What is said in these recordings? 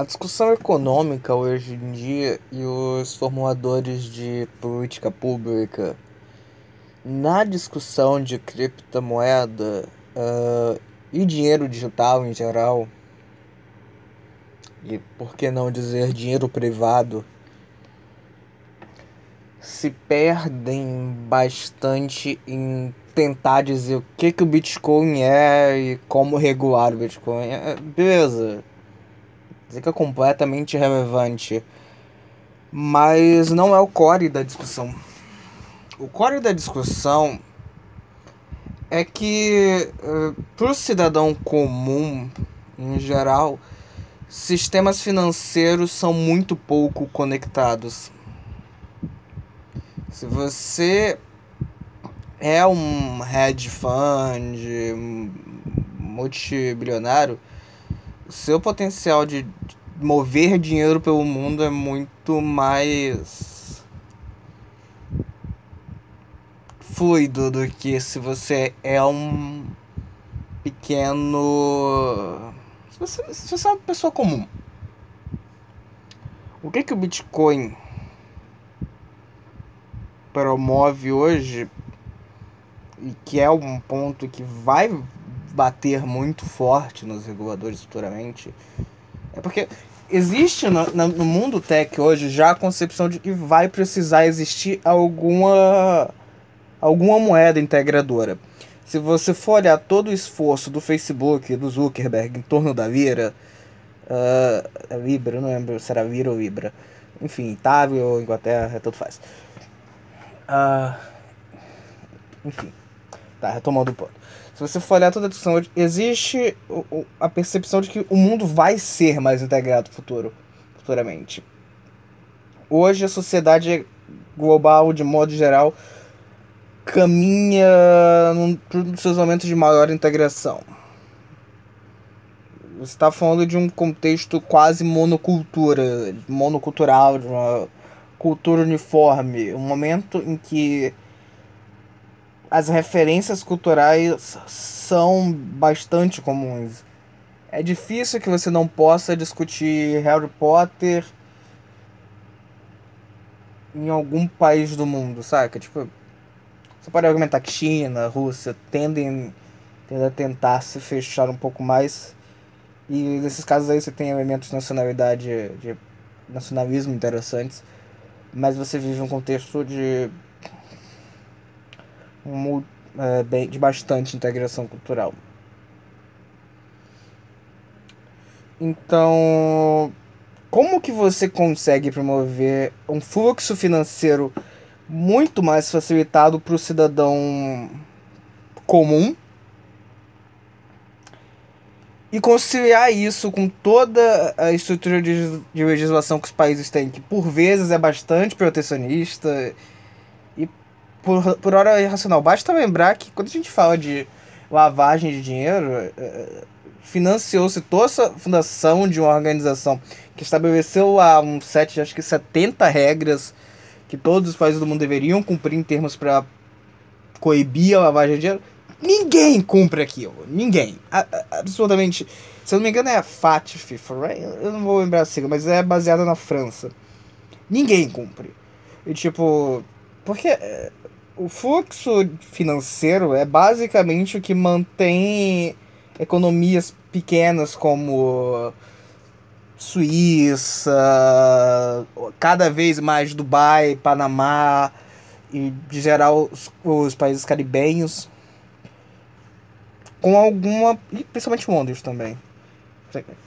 A discussão econômica hoje em dia e os formuladores de política pública na discussão de criptomoeda e dinheiro digital em geral, e por que não dizer dinheiro privado, se perdem bastante em tentar dizer o que o Bitcoin é e como regular o Bitcoin. Beleza, dizer que é completamente irrelevante, mas não é o core da discussão. O core da discussão é que, para o cidadão comum, em geral, sistemas financeiros são muito pouco conectados. Se você é um hedge fund multibilionário, o seu potencial de mover dinheiro pelo mundo é muito mais fluido do que se você é um pequeno... Se você é uma pessoa comum. O que o Bitcoin promove hoje, e que é um ponto que vai bater muito forte nos reguladores futuramente, é porque existe no mundo tech hoje já a concepção de que vai precisar existir alguma moeda integradora. Se você for olhar todo o esforço do Facebook, do Zuckerberg em torno da Libra, não lembro se era Vira ou Libra, enfim, Itália ou Inglaterra, tanto faz. Enfim, tá, retomando o ponto. Se você for olhar toda a discussão hoje, existe a percepção de que o mundo vai ser mais integrado futuramente. Hoje a sociedade global, de modo geral, caminha nos seus momentos de maior integração. Você está falando de um contexto quase monocultural, de uma cultura uniforme, um momento em que as referências culturais são bastante comuns. É difícil que você não possa discutir Harry Potter em algum país do mundo, saca? Tipo, você pode argumentar que China, Rússia tendem a tentar se fechar um pouco mais, e nesses casos aí você tem elementos de nacionalidade, de nacionalismo interessantes. Mas você vive um contexto de bastante integração cultural. Então, como que você consegue promover um fluxo financeiro muito mais facilitado para o cidadão comum e conciliar isso com toda a estrutura de legislação que os países têm, que por vezes é bastante protecionista e por hora irracional? Basta lembrar que quando a gente fala de lavagem de dinheiro, financiou-se toda a fundação de uma organização que estabeleceu lá um set, acho que 70 regras que todos os países do mundo deveriam cumprir em termos para coibir a lavagem de dinheiro. Ninguém cumpre aquilo. Ninguém. Absolutamente. Se eu não me engano é a FATF, eu não vou lembrar a sigla, mas é baseada na França. Ninguém cumpre. E tipo... porque o fluxo financeiro é basicamente o que mantém economias pequenas como Suíça, cada vez mais Dubai, Panamá e, de geral, os países caribenhos. Com alguma... e principalmente Londres também.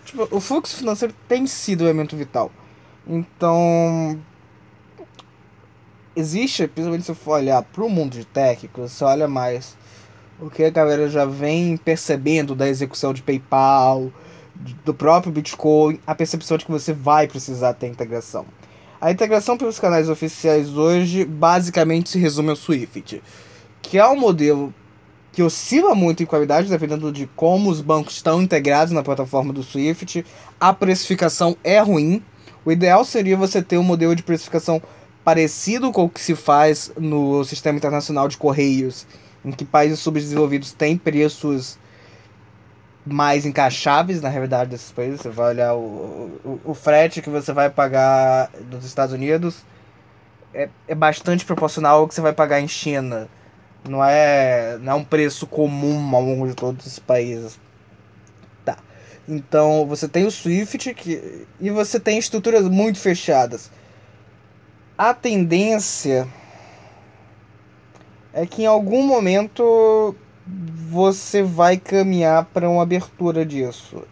Tipo, o fluxo financeiro tem sido um elemento vital. Então, existe, principalmente se você for olhar para o mundo de tech, que você olha mais o que a galera já vem percebendo da execução de PayPal, do próprio Bitcoin, a percepção de que você vai precisar ter integração. A integração pelos canais oficiais hoje basicamente se resume ao Swift, que é um modelo que oscila muito em qualidade, dependendo de como os bancos estão integrados na plataforma do Swift. A precificação é ruim. O ideal seria você ter um modelo de precificação parecido com o que se faz no sistema internacional de correios, em que países subdesenvolvidos têm preços mais encaixáveis, na realidade, desses países. Você vai olhar o frete que você vai pagar nos Estados Unidos é bastante proporcional ao que você vai pagar em China. Não é um preço comum ao longo de todos os países. Tá. Então, você tem o Swift e você tem estruturas muito fechadas. A tendência é que em algum momento você vai caminhar para uma abertura disso.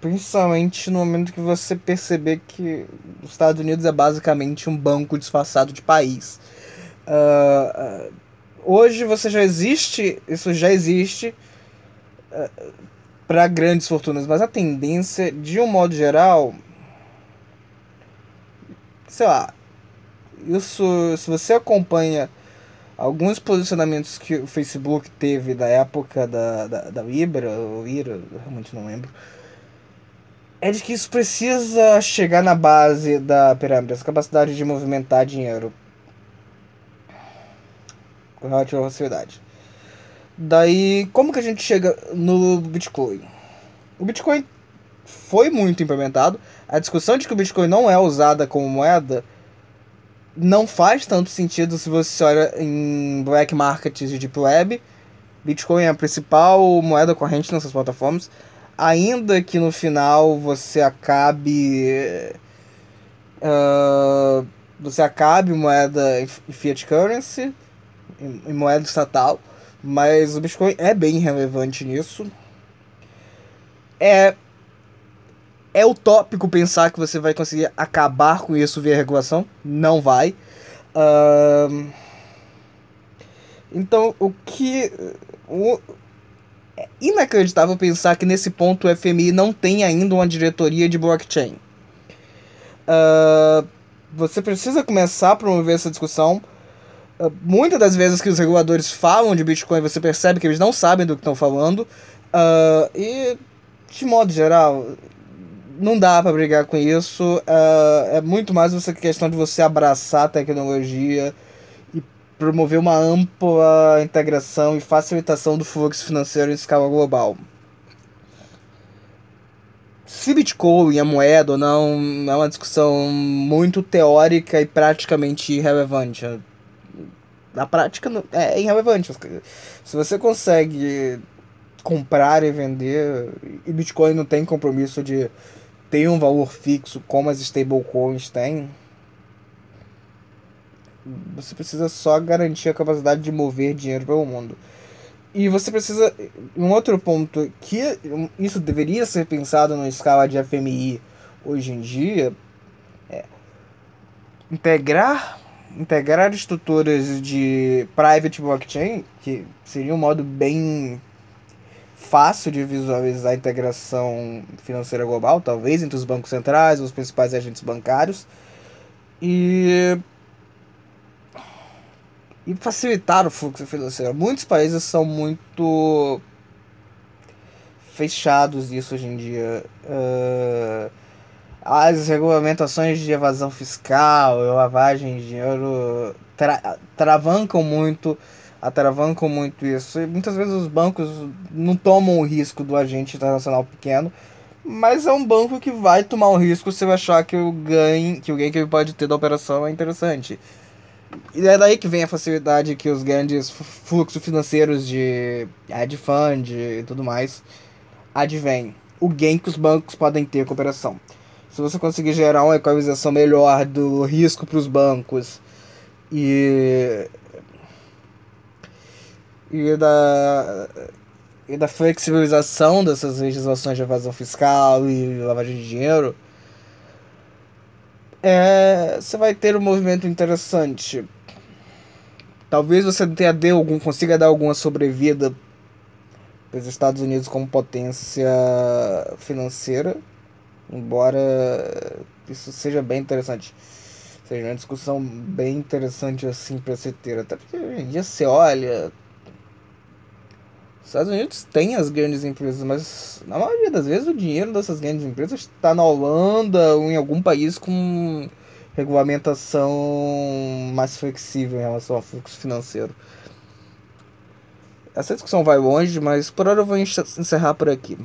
Principalmente no momento que você perceber que os Estados Unidos é basicamente um banco disfarçado de país. Hoje isso já existe para grandes fortunas, mas a tendência, de um modo geral, sei lá, isso, se você acompanha alguns posicionamentos que o Facebook teve da época da Libra, ou Ira, eu realmente não lembro, é de que isso precisa chegar na base da pirâmide, essa capacidade de movimentar dinheiro com relativa facilidade. Daí, como que a gente chega no Bitcoin? O Bitcoin foi muito implementado. A discussão de que o Bitcoin não é usada como moeda não faz tanto sentido se você olha em black markets de deep web. Bitcoin é a principal moeda corrente nessas plataformas. Ainda que no final você acabe moeda em fiat currency, em moeda estatal, mas o Bitcoin é bem relevante nisso. É utópico pensar que você vai conseguir acabar com isso via regulação, não vai. Então, é inacreditável pensar que nesse ponto o FMI não tem ainda uma diretoria de blockchain. Você precisa começar a promover essa discussão. Muitas das vezes que os reguladores falam de Bitcoin, você percebe que eles não sabem do que estão falando. E, de modo geral, não dá para brigar com isso. É muito mais essa questão de você abraçar a tecnologia, promover uma ampla integração e facilitação do fluxo financeiro em escala global. Se Bitcoin é moeda ou não, é uma discussão muito teórica e praticamente irrelevante. Na prática, é irrelevante. Se você consegue comprar e vender, e Bitcoin não tem compromisso de ter um valor fixo como as stablecoins têm, você precisa só garantir a capacidade de mover dinheiro pelo mundo. E você precisa... Um outro ponto que isso deveria ser pensado na escala de FMI hoje em dia é integrar estruturas de private blockchain, que seria um modo bem fácil de visualizar a integração financeira global, talvez entre os bancos centrais, os principais agentes bancários, e facilitar o fluxo financeiro. Muitos países são muito fechados nisso hoje em dia. As regulamentações de evasão fiscal, lavagem de dinheiro, atravancam muito isso. E muitas vezes os bancos não tomam o risco do agente internacional pequeno, mas é um banco que vai tomar um risco se ele achar que o ganho que ele pode ter da operação é interessante. E é daí que vem a facilidade que os grandes fluxos financeiros de hedge fund e tudo mais advém. O gain que os bancos podem ter com a operação. Se você conseguir gerar uma equalização melhor do risco para os bancos e da flexibilização dessas legislações de evasão fiscal e lavagem de dinheiro, você vai ter um movimento interessante. Talvez você consiga dar alguma sobrevida para os Estados Unidos como potência financeira, embora isso seja bem interessante. Seja uma discussão bem interessante assim para se ter, até porque hoje em dia você olha, os Estados Unidos tem as grandes empresas, mas na maioria das vezes o dinheiro dessas grandes empresas está na Holanda ou em algum país com regulamentação mais flexível em relação ao fluxo financeiro. Essa discussão vai longe, mas por hora eu vou encerrar por aqui.